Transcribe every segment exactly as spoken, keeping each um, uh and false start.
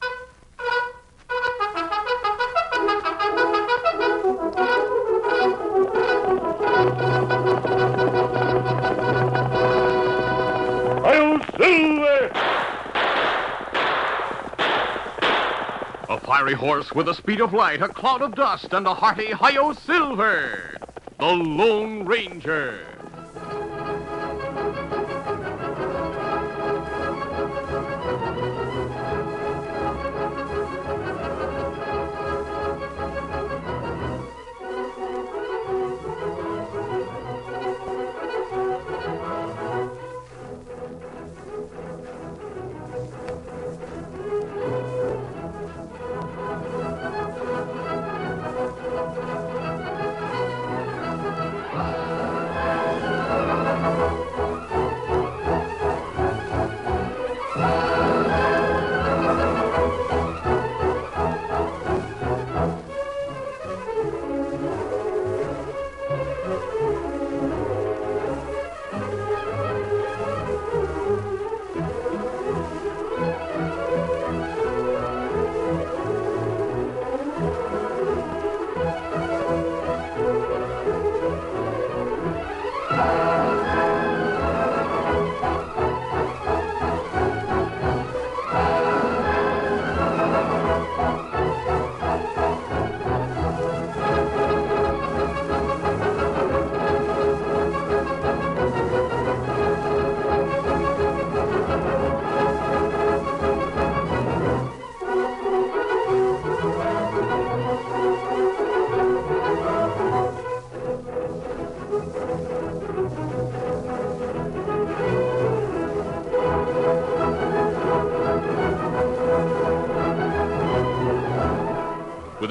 I'll Silver! A fiery horse with the speed of light, a cloud of dust, and a hearty hi-yo Silver! The Lone Ranger! With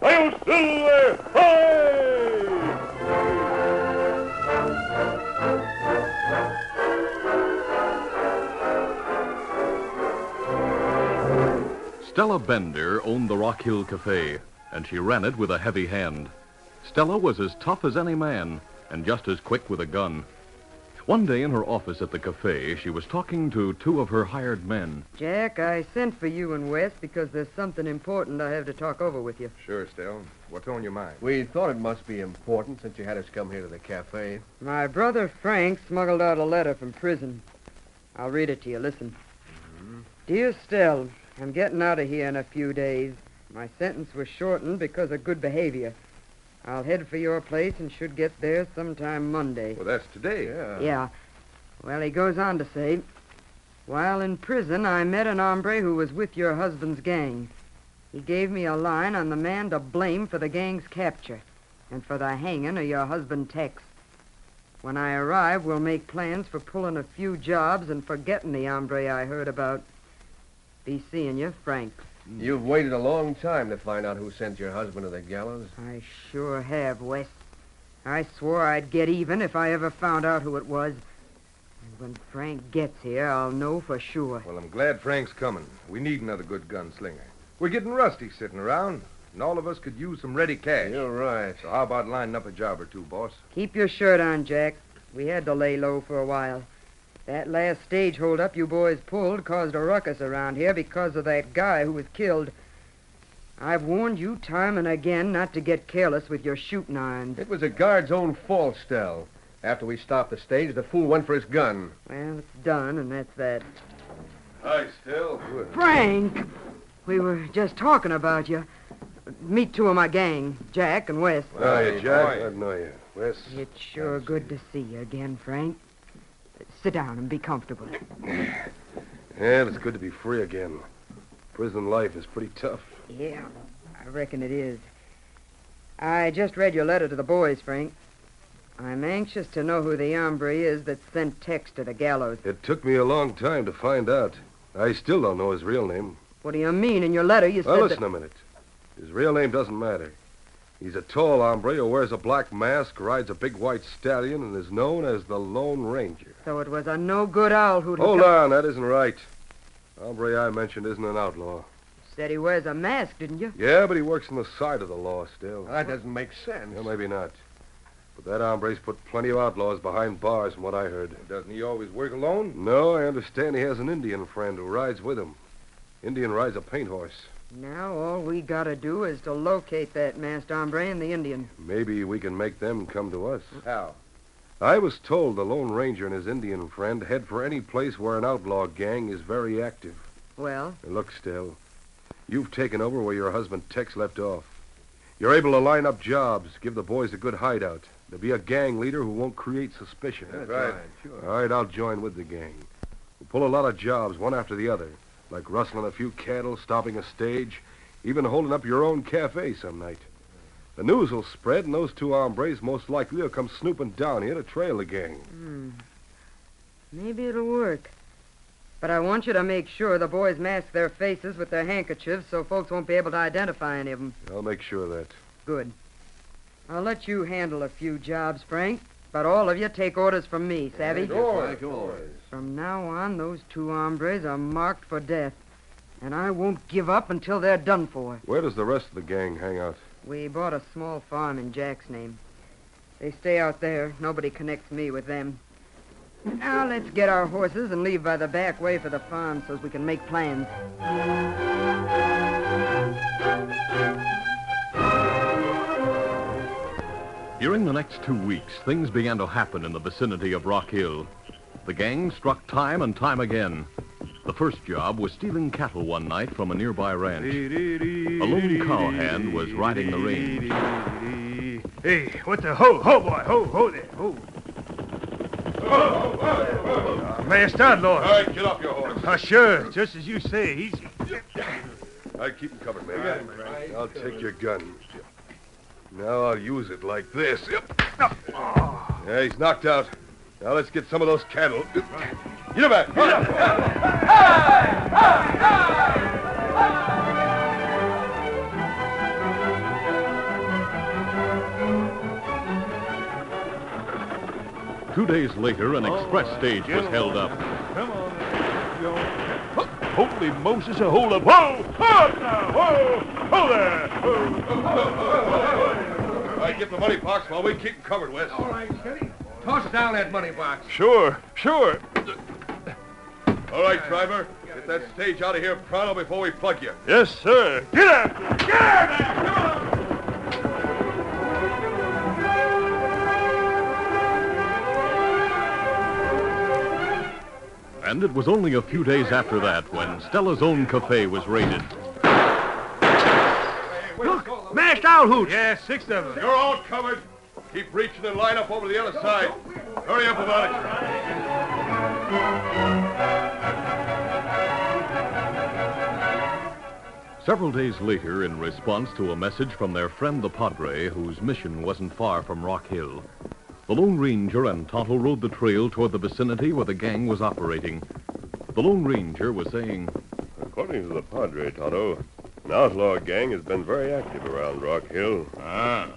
Are you still there? Hey! Stella Bender owned the Rock Hill Cafe, and she ran it with a heavy hand. Stella was as tough as any man, and just as quick with a gun. One day in her office at the cafe, she was talking to two of her hired men. Jack, I sent for you and Wes because there's something important I have to talk over with you. Sure, Stella. What's on your mind? We thought it must be important since you had us come here to the cafe. My brother Frank smuggled out a letter from prison. I'll read it to you. Listen. Mm-hmm. Dear Stella, I'm getting out of here in a few days. My sentence was shortened because of good behavior. I'll head for your place and should get there sometime Monday. Well, that's today, yeah. Yeah. Well, he goes on to say, while in prison, I met an hombre who was with your husband's gang. He gave me a line on the man to blame for the gang's capture and for the hanging of your husband, Tex. When I arrive, we'll make plans for pulling a few jobs and forgetting the hombre I heard about. Be seeing you, Frank. You've waited a long time to find out who sent your husband to the gallows. I sure have, Wes. I swore I'd get even if I ever found out who it was. And when Frank gets here, I'll know for sure. Well, I'm glad Frank's coming. We need another good gunslinger. We're getting rusty sitting around, and all of us could use some ready cash. You're right. So how about lining up a job or two, boss? Keep your shirt on, Jack. We had to lay low for a while. That last stage holdup you boys pulled caused a ruckus around here because of that guy who was killed. I've warned you time and again not to get careless with your shooting irons. It was a guard's own fault, Stell. After we stopped the stage, the fool went for his gun. Well, it's done, and that's that. Hi, Stell. Frank! We were just talking about you. Meet two of my gang, Jack and Wes. Well, hi, Jack. Hi. I know you. Wes. It's sure good to see you again, Frank. Sit down and be comfortable. Yeah, it's good to be free again. Prison life is pretty tough. Yeah, I reckon it is. I just read your letter to the boys, Frank. I'm anxious to know who the hombre is that sent Tex to the gallows. It took me a long time to find out. I still don't know his real name. What do you mean? In your letter you said... Well, listen that... a minute. His real name doesn't matter. He's a tall hombre who wears a black mask, rides a big white stallion, and is known as the Lone Ranger. So it was a no-good owl who'd... Hold on, that isn't right. The hombre I mentioned isn't an outlaw. You said he wears a mask, didn't you? Yeah, but he works on the side of the law still. Well, that doesn't make sense. Yeah, maybe not. But that hombre's put plenty of outlaws behind bars from what I heard. Doesn't he always work alone? No, I understand he has an Indian friend who rides with him. Indian rides a paint horse. Now all we gotta do is to locate that masked hombre and the Indian. Maybe we can make them come to us. How? I was told the Lone Ranger and his Indian friend head for any place where an outlaw gang is very active. Well? Look, Stell, you've taken over where your husband Tex left off. You're able to line up jobs, give the boys a good hideout. There'll be a gang leader who won't create suspicion. That's right. right, sure. All right, I'll join with the gang. We'll pull a lot of jobs, one after the other. Like rustling a few cattle, stopping a stage, even holding up your own cafe some night. The news will spread, and those two hombres most likely will come snooping down here to trail the gang. Mm. Maybe it'll work. But I want you to make sure the boys mask their faces with their handkerchiefs so folks won't be able to identify any of them. I'll make sure of that. Good. I'll let you handle a few jobs, Frank. But all of you take orders from me, savvy? Sure, sure. From now on, those two hombres are marked for death. And I won't give up until they're done for. Where does the rest of the gang hang out? We bought a small farm in Jack's name. They stay out there. Nobody connects me with them. Now let's get our horses and leave by the back way for the farm so we can make plans. During the next two weeks, things began to happen in the vicinity of Rock Hill. The gang struck time and time again. The first job was stealing cattle one night from a nearby ranch. A lone cowhand was riding the range. Hey, what the... Ho, ho, boy, ho, ho there, ho. Ho, ho, ho. Uh, Master Outlaw. All right, get off your horse. Uh, sure, just as you say, he's... All right, keep him covered, man. Right, right. I'll take your gun. Now I'll use it like this. Yep. Yeah, he's knocked out. Now let's get some of those cattle. Get him back. Get him. Two days later, an express stage was held up. Come on. Holy Moses, a hold up. Whoa! Whoa! Now! Whoa! Hold there! Whoa! All right, get the money box while we keep him covered, Wes. All right, Steady. Toss down that money box. Sure, sure. All right, driver. Get that stage out of here pronto before we plug you. Yes, sir. Get up! Get up! And it was only a few days after that when Stella's own cafe was raided. Mashed owl hoots. Yeah, six of them. You're all covered. Keep reaching and line up over the other side. Hurry up about it. Several days later, in response to a message from their friend the Padre, whose mission wasn't far from Rock Hill, the Lone Ranger and Tonto rode the trail toward the vicinity where the gang was operating. The Lone Ranger was saying, "According to the Padre, Tonto, an outlaw gang has been very active around Rock Hill. Ah.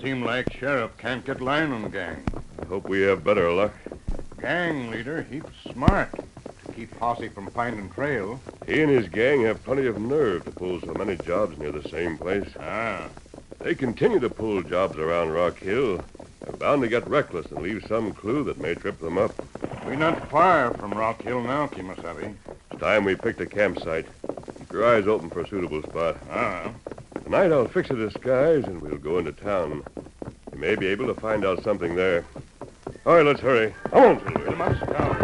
Seem like sheriff can't get line on gang. I hope we have better luck. Gang leader heaps smart to keep posse from finding trail. He and his gang have plenty of nerve to pull so many jobs near the same place. Ah. They continue to pull jobs around Rock Hill. They're bound to get reckless and leave some clue that may trip them up. We're not far from Rock Hill now, Kemosabe. It's time we picked a campsite. Keep your eyes open for a suitable spot. Ah. Tonight I'll fix a disguise and we'll go into town. You may be able to find out something there. All right, let's hurry. Come on, Silver. We must go.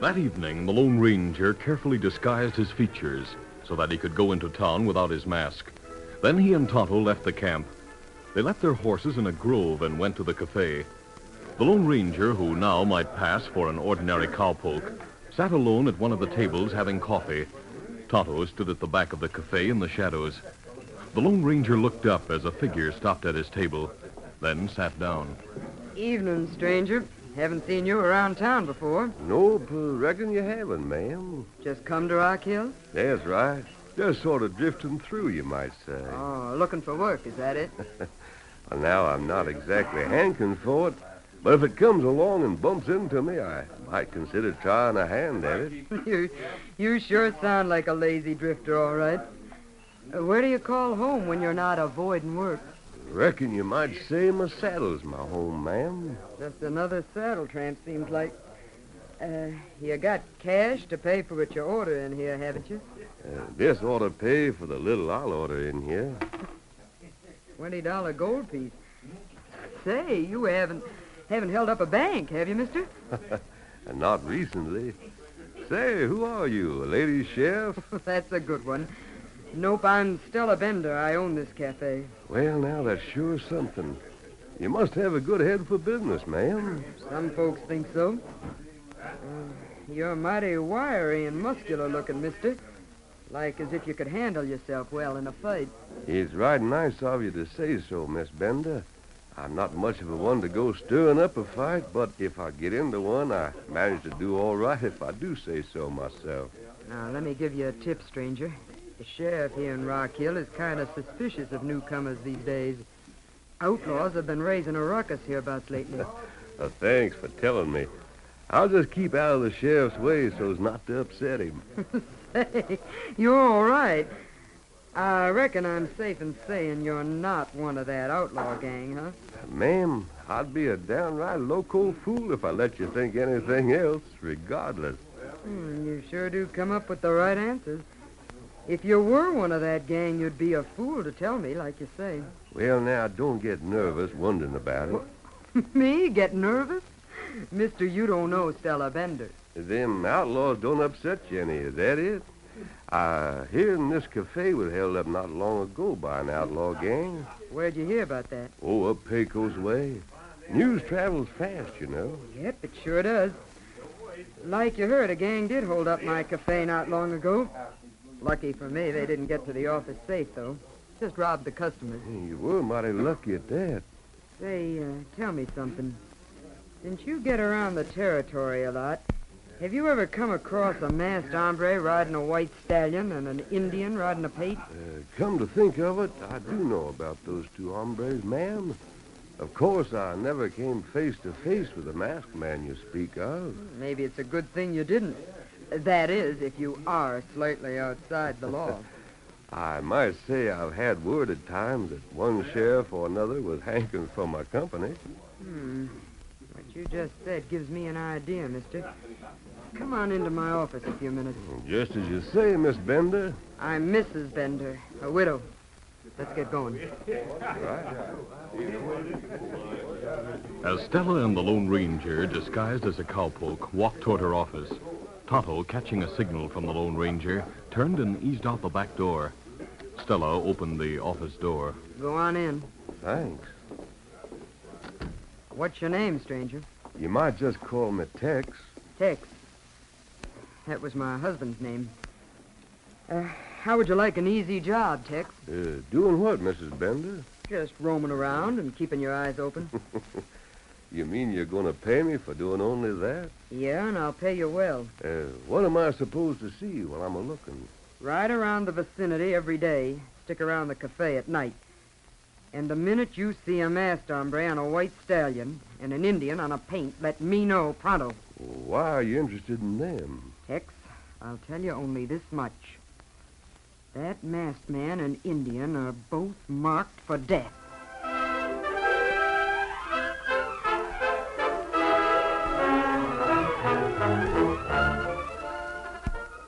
That evening, the Lone Ranger carefully disguised his features so that he could go into town without his mask. Then he and Tonto left the camp. They left their horses in a grove and went to the cafe. The Lone Ranger, who now might pass for an ordinary cowpoke, sat alone at one of the tables having coffee. Tonto stood at the back of the cafe in the shadows. The Lone Ranger looked up as a figure stopped at his table, then sat down. Evening, stranger. Haven't seen you around town before. Nope, reckon you haven't, ma'am. Just come to Rock Hill? That's right. Just sort of drifting through, you might say. Oh, looking for work, is that it? Well, now, I'm not exactly hankin' for it, but if it comes along and bumps into me, I might consider trying a hand at it. you, you sure sound like a lazy drifter, all right. Uh, where do you call home when you're not avoiding work? Reckon you might say my saddle's my home, ma'am. Just another saddle tramp, seems like. Uh, you got cash to pay for what you order in here, haven't you? Uh, this ought to pay for the little I'll order in here. twenty dollar gold piece. Say, you haven't haven't held up a bank, have you, mister? Not recently. Say, who are you, a lady chef? That's a good one. Nope, I'm Stella Bender. I own this cafe. Well, now, that's sure something. You must have a good head for business, ma'am. Some folks think so. Uh, you're mighty wiry and muscular-looking, mister. Like as if you could handle yourself well in a fight. It's right nice of you to say so, Miss Bender. I'm not much of a one to go stirring up a fight, but if I get into one, I manage to do all right if I do say so myself. Now, let me give you a tip, stranger. The sheriff here in Rock Hill is kind of suspicious of newcomers these days. Outlaws have been raising a ruckus hereabouts lately. uh, thanks for telling me. I'll just keep out of the sheriff's way so as not to upset him. Say, you're all right. I reckon I'm safe in saying you're not one of that outlaw gang, huh? Ma'am, I'd be a downright loco fool if I let you think anything else, regardless. Mm, you sure do come up with the right answers. If you were one of that gang, you'd be a fool to tell me, like you say. Well, now, don't get nervous wondering about it. Me? Get nervous? Mister, you don't know Stella Bender. Them outlaws don't upset you any, is that it? Uh, here in this cafe was held up not long ago by an outlaw gang. Where'd you hear about that? Oh, up Pecos way. News travels fast, you know. Yep, it sure does. Like you heard, a gang did hold up my cafe not long ago. Lucky for me, they didn't get to the office safe, though. Just robbed the customers. Hey, you were mighty lucky at that. Say, uh, tell me something. Since you get around the territory a lot, have you ever come across a masked hombre riding a white stallion and an Indian riding a pate? Uh, come to think of it, I do know about those two hombres, ma'am. Of course, I never came face to face with the masked man you speak of. Maybe it's a good thing you didn't. That is, if you are slightly outside the law. I might say I've had word at times that one sheriff or another was hankering for my company. Hmm. What you just said gives me an idea, mister. Come on into my office a few minutes. Just as you say, Miss Bender. I'm Missus Bender, a widow. Let's get going. As Stella and the Lone Ranger, disguised as a cowpoke, walked toward her office, Tonto, catching a signal from the Lone Ranger, turned and eased out the back door. Stella opened the office door. Go on in. Thanks. What's your name, stranger? You might just call me Tex. Tex. That was my husband's name. Uh, how would you like an easy job, Tex? Uh, doing what, Missus Bender? Just roaming around and keeping your eyes open. You mean you're going to pay me for doing only that? Yeah, and I'll pay you well. Uh, what am I supposed to see while I'm a-looking? Ride around the vicinity every day. Stick around the cafe at night. And the minute you see a masked hombre on a white stallion and an Indian on a paint, let me know pronto. Why are you interested in them? Tex, I'll tell you only this much. That masked man and Indian are both marked for death.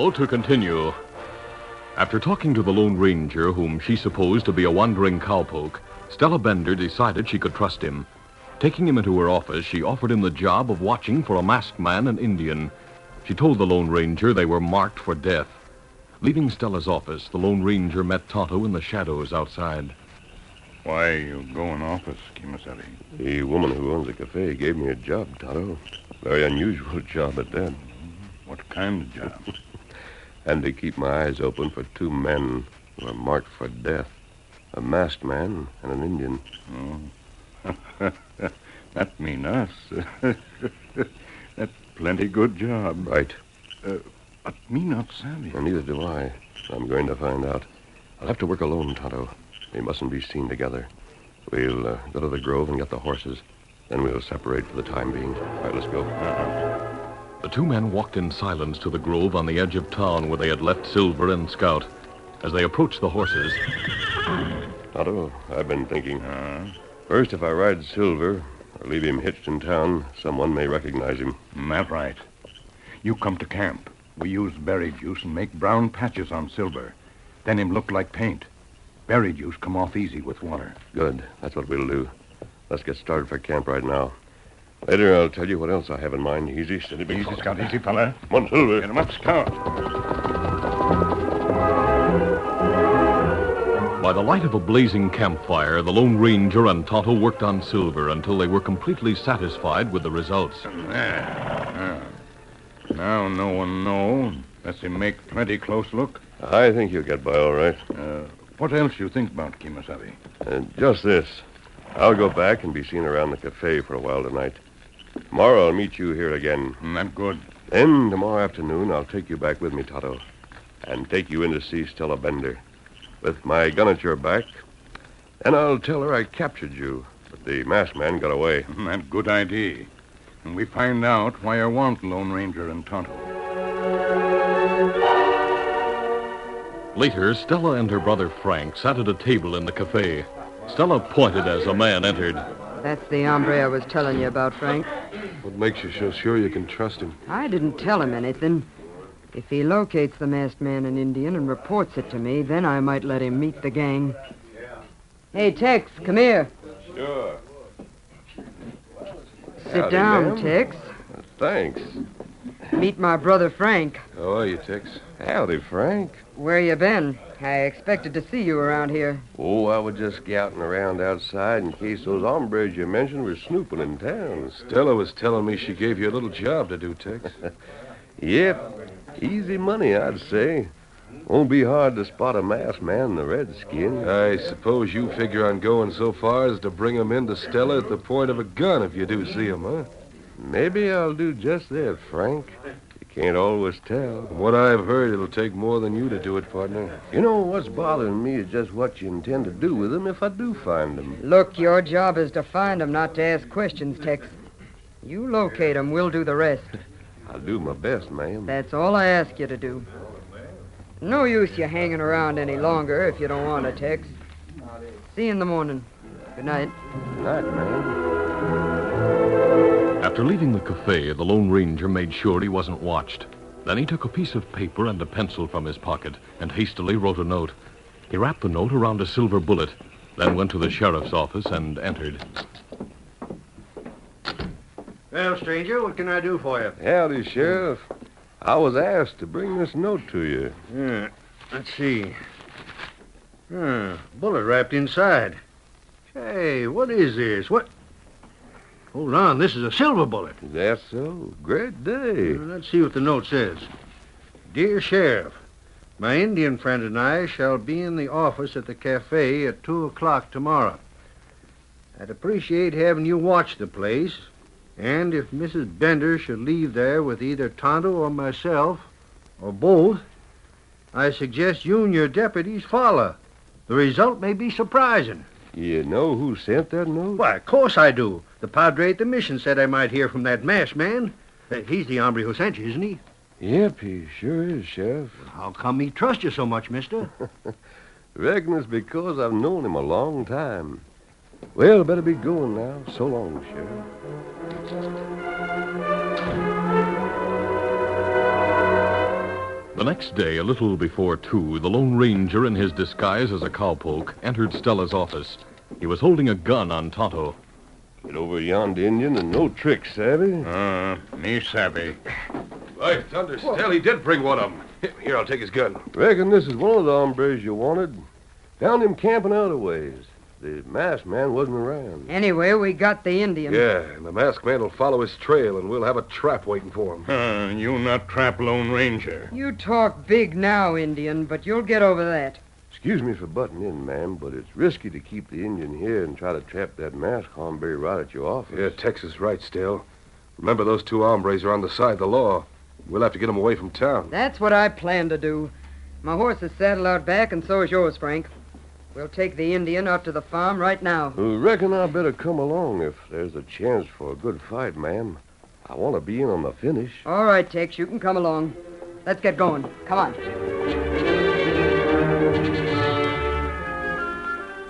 Now, to continue. After talking to the Lone Ranger, whom she supposed to be a wandering cowpoke, Stella Bender decided she could trust him. Taking him into her office, she offered him the job of watching for a masked man and Indian. She told the Lone Ranger they were marked for death. Leaving Stella's office, the Lone Ranger met Tonto in the shadows outside. Why are you going office, Kemosabe? The woman who owns the cafe gave me a job, Tonto. Very unusual job at that. What kind of job? And to keep my eyes open for two men who are marked for death. A masked man and an Indian. Oh. That mean us. That's plenty good job. Right. Uh, but me not savvy. Well, neither do I. I'm going to find out. I'll have to work alone, Tonto. We mustn't be seen together. We'll uh, go to the grove and get the horses. Then we'll separate for the time being. All right, let's go. Uh-uh. The two men walked in silence to the grove on the edge of town where they had left Silver and Scout. As they approached the horses... Tonto, I've been thinking. Uh, First, if I ride Silver or leave him hitched in town, someone may recognize him. That's right. You come to camp. We use berry juice and make brown patches on Silver. Then him look like paint. Berry juice come off easy with water. Good. That's what we'll do. Let's get started for camp right now. Later, I'll tell you what else I have in mind. Easy, steady, big easy, Scout, easy, fella. Come on, Silver. Get him up, Scout. By the light of a blazing campfire, the Lone Ranger and Tonto worked on Silver until they were completely satisfied with the results. Now, now no one knows. Unless he make plenty close look. I think you'll get by all right. Uh, what else you think about, Kemosabe? Uh, just this. I'll go back and be seen around the cafe for a while tonight. Tomorrow I'll meet you here again. That's good. Then tomorrow afternoon I'll take you back with me, Tonto, and take you in to see Stella Bender. With my gun at your back, and I'll tell her I captured you, but the masked man got away. That's a good idea. And we find out why I want Lone Ranger and Tonto. Later, Stella and her brother Frank sat at a table in the cafe. Stella pointed as a man entered. That's the hombre I was telling you about, Frank. What makes you so sure you can trust him? I didn't tell him anything. If he locates the masked man and Indian and reports it to me, then I might let him meet the gang. Hey, Tex, come here. Sure. Sit Howdy, down, ma'am. Tex. Uh, thanks. Meet my brother, Frank. How are you, Tex? Howdy, Frank. Where you been? I expected to see you around here. Oh, I was just scouting around outside in case those hombres you mentioned were snooping in town. Stella was telling me she gave you a little job to do, Tex. Yep. Easy money, I'd say. Won't be hard to spot a masked man in the redskin. I suppose you figure on going so far as to bring him into Stella at the point of a gun if you do see him, huh? Maybe I'll do just that, Frank. Can't always tell. From what I've heard, it'll take more than you to do it, partner. You know, what's bothering me is just what you intend to do with them if I do find them. Look, your job is to find them, not to ask questions, Tex. You locate them, we'll do the rest. I'll do my best, ma'am. That's all I ask you to do. No use you hanging around any longer if you don't want to, Tex. See you in the morning. Good night. Good night, ma'am. After leaving the cafe, the Lone Ranger made sure he wasn't watched. Then he took a piece of paper and a pencil from his pocket and hastily wrote a note. He wrapped the note around a silver bullet, then went to the sheriff's office and entered. Well, stranger, what can I do for you? Howdy, Sheriff. I was asked to bring this note to you. Yeah, let's see. Hmm, bullet wrapped inside. Hey, what is this? What... Hold on, this is a silver bullet. That's so. Great day. Well, let's see what the note says. Dear Sheriff, my Indian friend and I shall be in the office at the cafe at two o'clock tomorrow. I'd appreciate having you watch the place, and if Missus Bender should leave there with either Tonto or myself, or both, I suggest you and your deputies follow. The result may be surprising. You know who sent that note? Why, of course I do. The padre at the mission said I might hear from that masked man. He's the hombre who sent you, isn't he? Yep, he sure is, Sheriff. How come he trusts you so much, mister? Reckon it's because I've known him a long time. Well, better be going now. So long, Sheriff. The next day, a little before two, the Lone Ranger, in his disguise as a cowpoke, entered Stella's office. He was holding a gun on Tonto. Get over yonder Indian and no tricks, savvy? Uh, me savvy. By thunder, Stella, he did bring one of them. Here, I'll take his gun. Reckon this is one of the hombres you wanted. Found him camping out a ways. The masked man wasn't around. Anyway, we got the Indian. Yeah, and the masked man will follow his trail, and we'll have a trap waiting for him. Uh, you not trap Lone Ranger. You talk big now, Indian, but you'll get over that. Excuse me for butting in, ma'am, but it's risky to keep the Indian here and try to trap that masked hombre right at your office. Yeah, Texas right, Stell. Remember, those two hombres are on the side of the law. We'll have to get them away from town. That's what I plan to do. My horse is saddled out back, and so is yours, Frank. We'll take the Indian up to the farm right now. I reckon I better come along if there's a chance for a good fight, ma'am. I want to be in on the finish. All right, Tex, you can come along. Let's get going. Come on.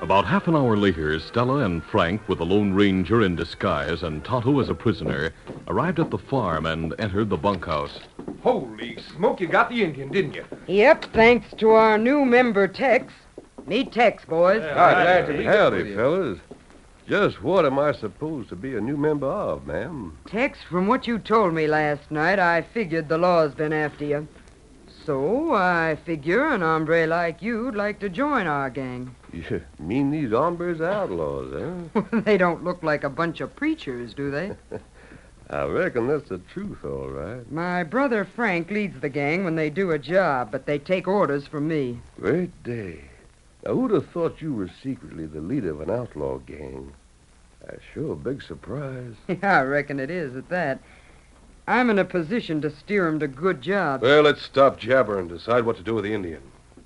About half an hour later, Stella and Frank, with the Lone Ranger in disguise and Tonto as a prisoner, arrived at the farm and entered the bunkhouse. Holy smoke, you got the Indian, didn't you? Yep, thanks to our new member, Tex. Meet Tex, boys. Yeah, right, glad to be here. Howdy, fellas. Just what am I supposed to be a new member of, ma'am? Tex, from what you told me last night, I figured the law's been after you. So I figure an hombre like you'd like to join our gang. You mean these hombres outlaws, eh? They don't look like a bunch of preachers, do they? I reckon that's the truth, all right. My brother Frank leads the gang when they do a job, but they take orders from me. Great day. I would have thought you were secretly the leader of an outlaw gang. That's sure a big surprise. Yeah, I reckon it is at that. I'm in a position to steer him to good jobs. Well, let's stop jabbering and decide what to do with the Indian.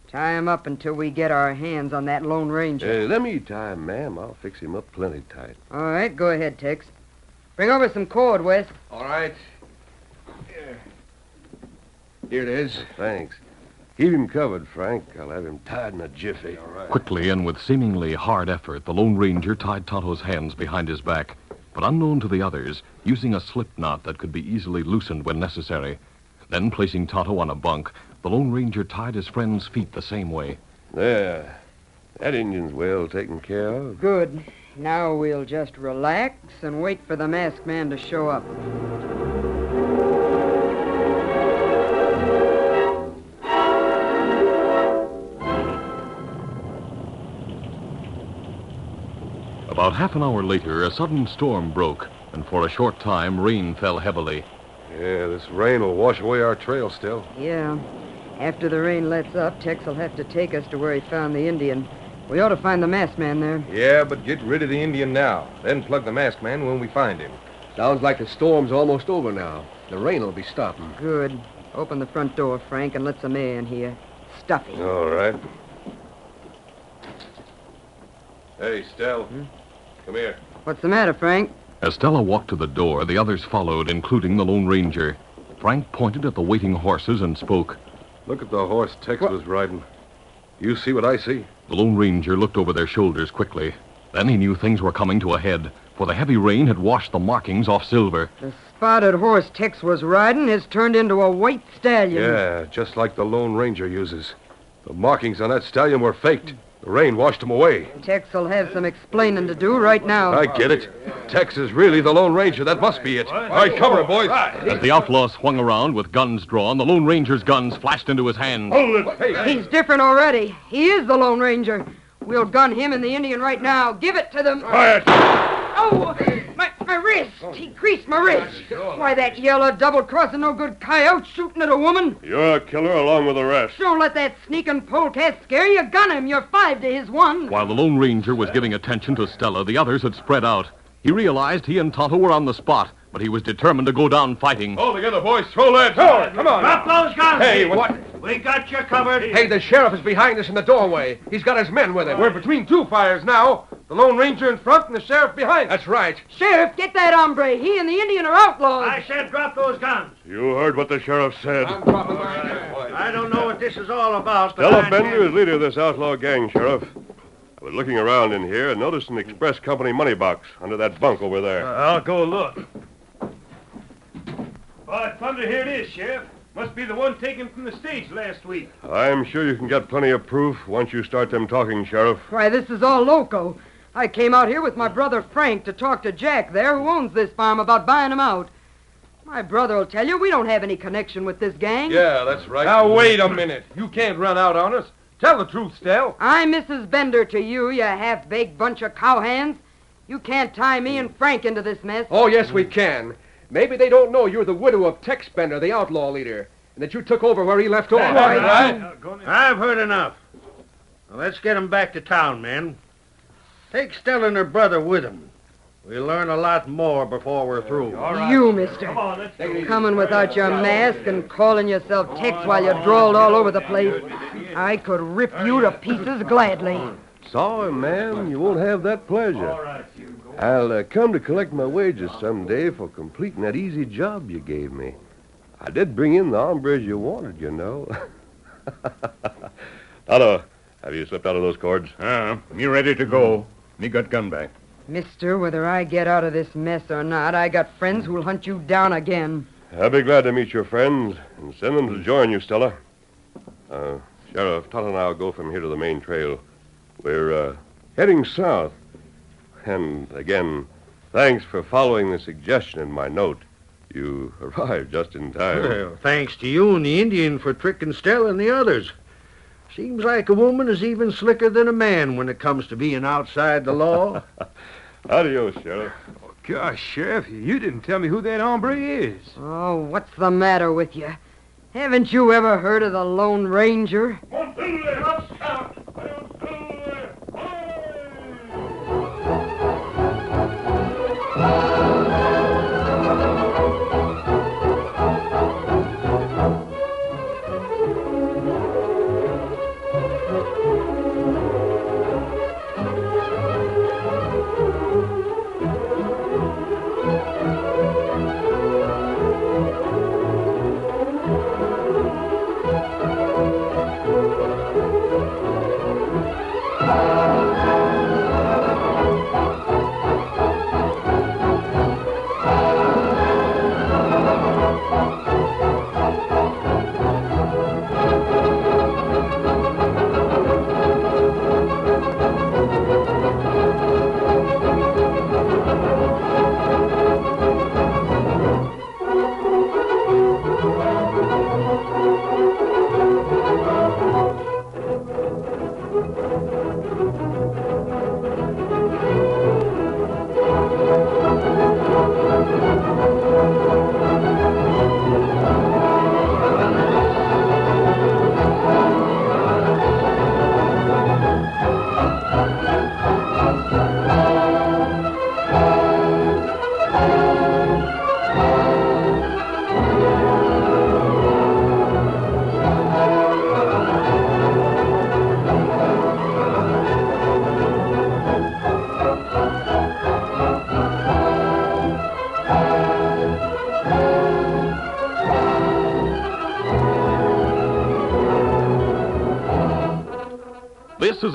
Tie him up until we get our hands on that Lone Ranger. Hey, let me tie him, ma'am. I'll fix him up plenty tight. All right, go ahead, Tex. Bring over some cord, Wes. All right. Here. Here it is. Thanks. Keep him covered, Frank. I'll have him tied in a jiffy. All right. Quickly and with seemingly hard effort, the Lone Ranger tied Tonto's hands behind his back, but unknown to the others, using a slip knot that could be easily loosened when necessary. Then, placing Tonto on a bunk, the Lone Ranger tied his friend's feet the same way. There. That Indian's well taken care of. Good. Now we'll just relax and wait for the masked man to show up. About half an hour later, a sudden storm broke, and for a short time, rain fell heavily. Yeah, this rain will wash away our trail, Stella. Yeah. After the rain lets up, Tex will have to take us to where he found the Indian. We ought to find the masked man there. Yeah, but get rid of the Indian now. Then plug the masked man when we find him. Sounds like the storm's almost over now. The rain will be stopping. Good. Open the front door, Frank, and let some air in here. Stuffy. All right. Hey, Stella. Hmm? Come here. What's the matter, Frank? As Stella walked to the door, the others followed, including the Lone Ranger. Frank pointed at the waiting horses and spoke. Look at the horse Tex what? was riding. You see what I see? The Lone Ranger looked over their shoulders quickly. Then he knew things were coming to a head, for the heavy rain had washed the markings off Silver. The spotted horse Tex was riding has turned into a white stallion. Yeah, just like the Lone Ranger uses. The markings on that stallion were faked. The rain washed him away. Tex will have some explaining to do right now. I get it. Tex is really the Lone Ranger. That must be it. All right, cover him, boys. As the outlaw swung around with guns drawn, the Lone Ranger's guns flashed into his hands. Hold it. He's different already. He is the Lone Ranger. We'll gun him and the Indian right now. Give it to them. Quiet. Oh, my, my wrist. He creased my wrist. Why, that yellow double-crossing no-good coyote shooting at a woman. You're a killer along with the rest. Don't let that sneaking polecat scare you. Gun him. You're five to his one. While the Lone Ranger was giving attention to Stella, the others had spread out. He realized he and Tonto were on the spot, but he was determined to go down fighting. All together, boys. Throw that door. Come on. Drop those guns. Hey, what? We got you covered. Hey, the sheriff is behind us in the doorway. He's got his men with him. We're between two fires now. The Lone Ranger in front and the sheriff behind. That's right. Sheriff, get that hombre. He and the Indian are outlaws. I said drop those guns. You heard what the sheriff said. I'm dropping my guns. I don't know what this is all about. But Stella Bender is leader of this outlaw gang, Sheriff. I was looking around in here and noticed an express company money box under that bunk over there. Uh, I'll go look. By thunder, here it is, Sheriff. Must be the one taken from the stage last week. I'm sure you can get plenty of proof once you start them talking, Sheriff. Why, this is all loco. I came out here with my brother Frank to talk to Jack there, who owns this farm, about buying him out. My brother will tell you we don't have any connection with this gang. Yeah, that's right. Now, wait a minute. You can't run out on us. Tell the truth, Stell. I'm Missus Bender to you, you half-baked bunch of cowhands. You can't tie me and Frank into this mess. Oh, yes, we can. Maybe they don't know you're the widow of Tex Bender, the outlaw leader, and that you took over where he left off. All right. All right. I've heard enough. Now, let's get them back to town, men. Take Stella and her brother with them. We'll learn a lot more before we're through. All right. You, mister. Come on, let's go. Coming without your mask and calling yourself Tex while you drawled all over the place. I could rip you to pieces gladly. Sorry, ma'am. You won't have that pleasure. All right. I'll uh, come to collect my wages someday for completing that easy job you gave me. I did bring in the hombres you wanted, you know. Tonto, have you slipped out of those cords? Uh, me ready to go. Me got gun back. Mister, whether I get out of this mess or not, I got friends who'll hunt you down again. I'll be glad to meet your friends and send them to join you, Stella. Uh, Sheriff, Tonto and I will go from here to the main trail. We're uh, heading south. And again, thanks for following the suggestion in my note. You arrived just in time. Well, thanks to you and the Indian for tricking Stella and the others. Seems like a woman is even slicker than a man when it comes to being outside the law. Adios, Sheriff. Oh, gosh, Sheriff, you didn't tell me who that hombre is. Oh, what's the matter with you? Haven't you ever heard of the Lone Ranger? This is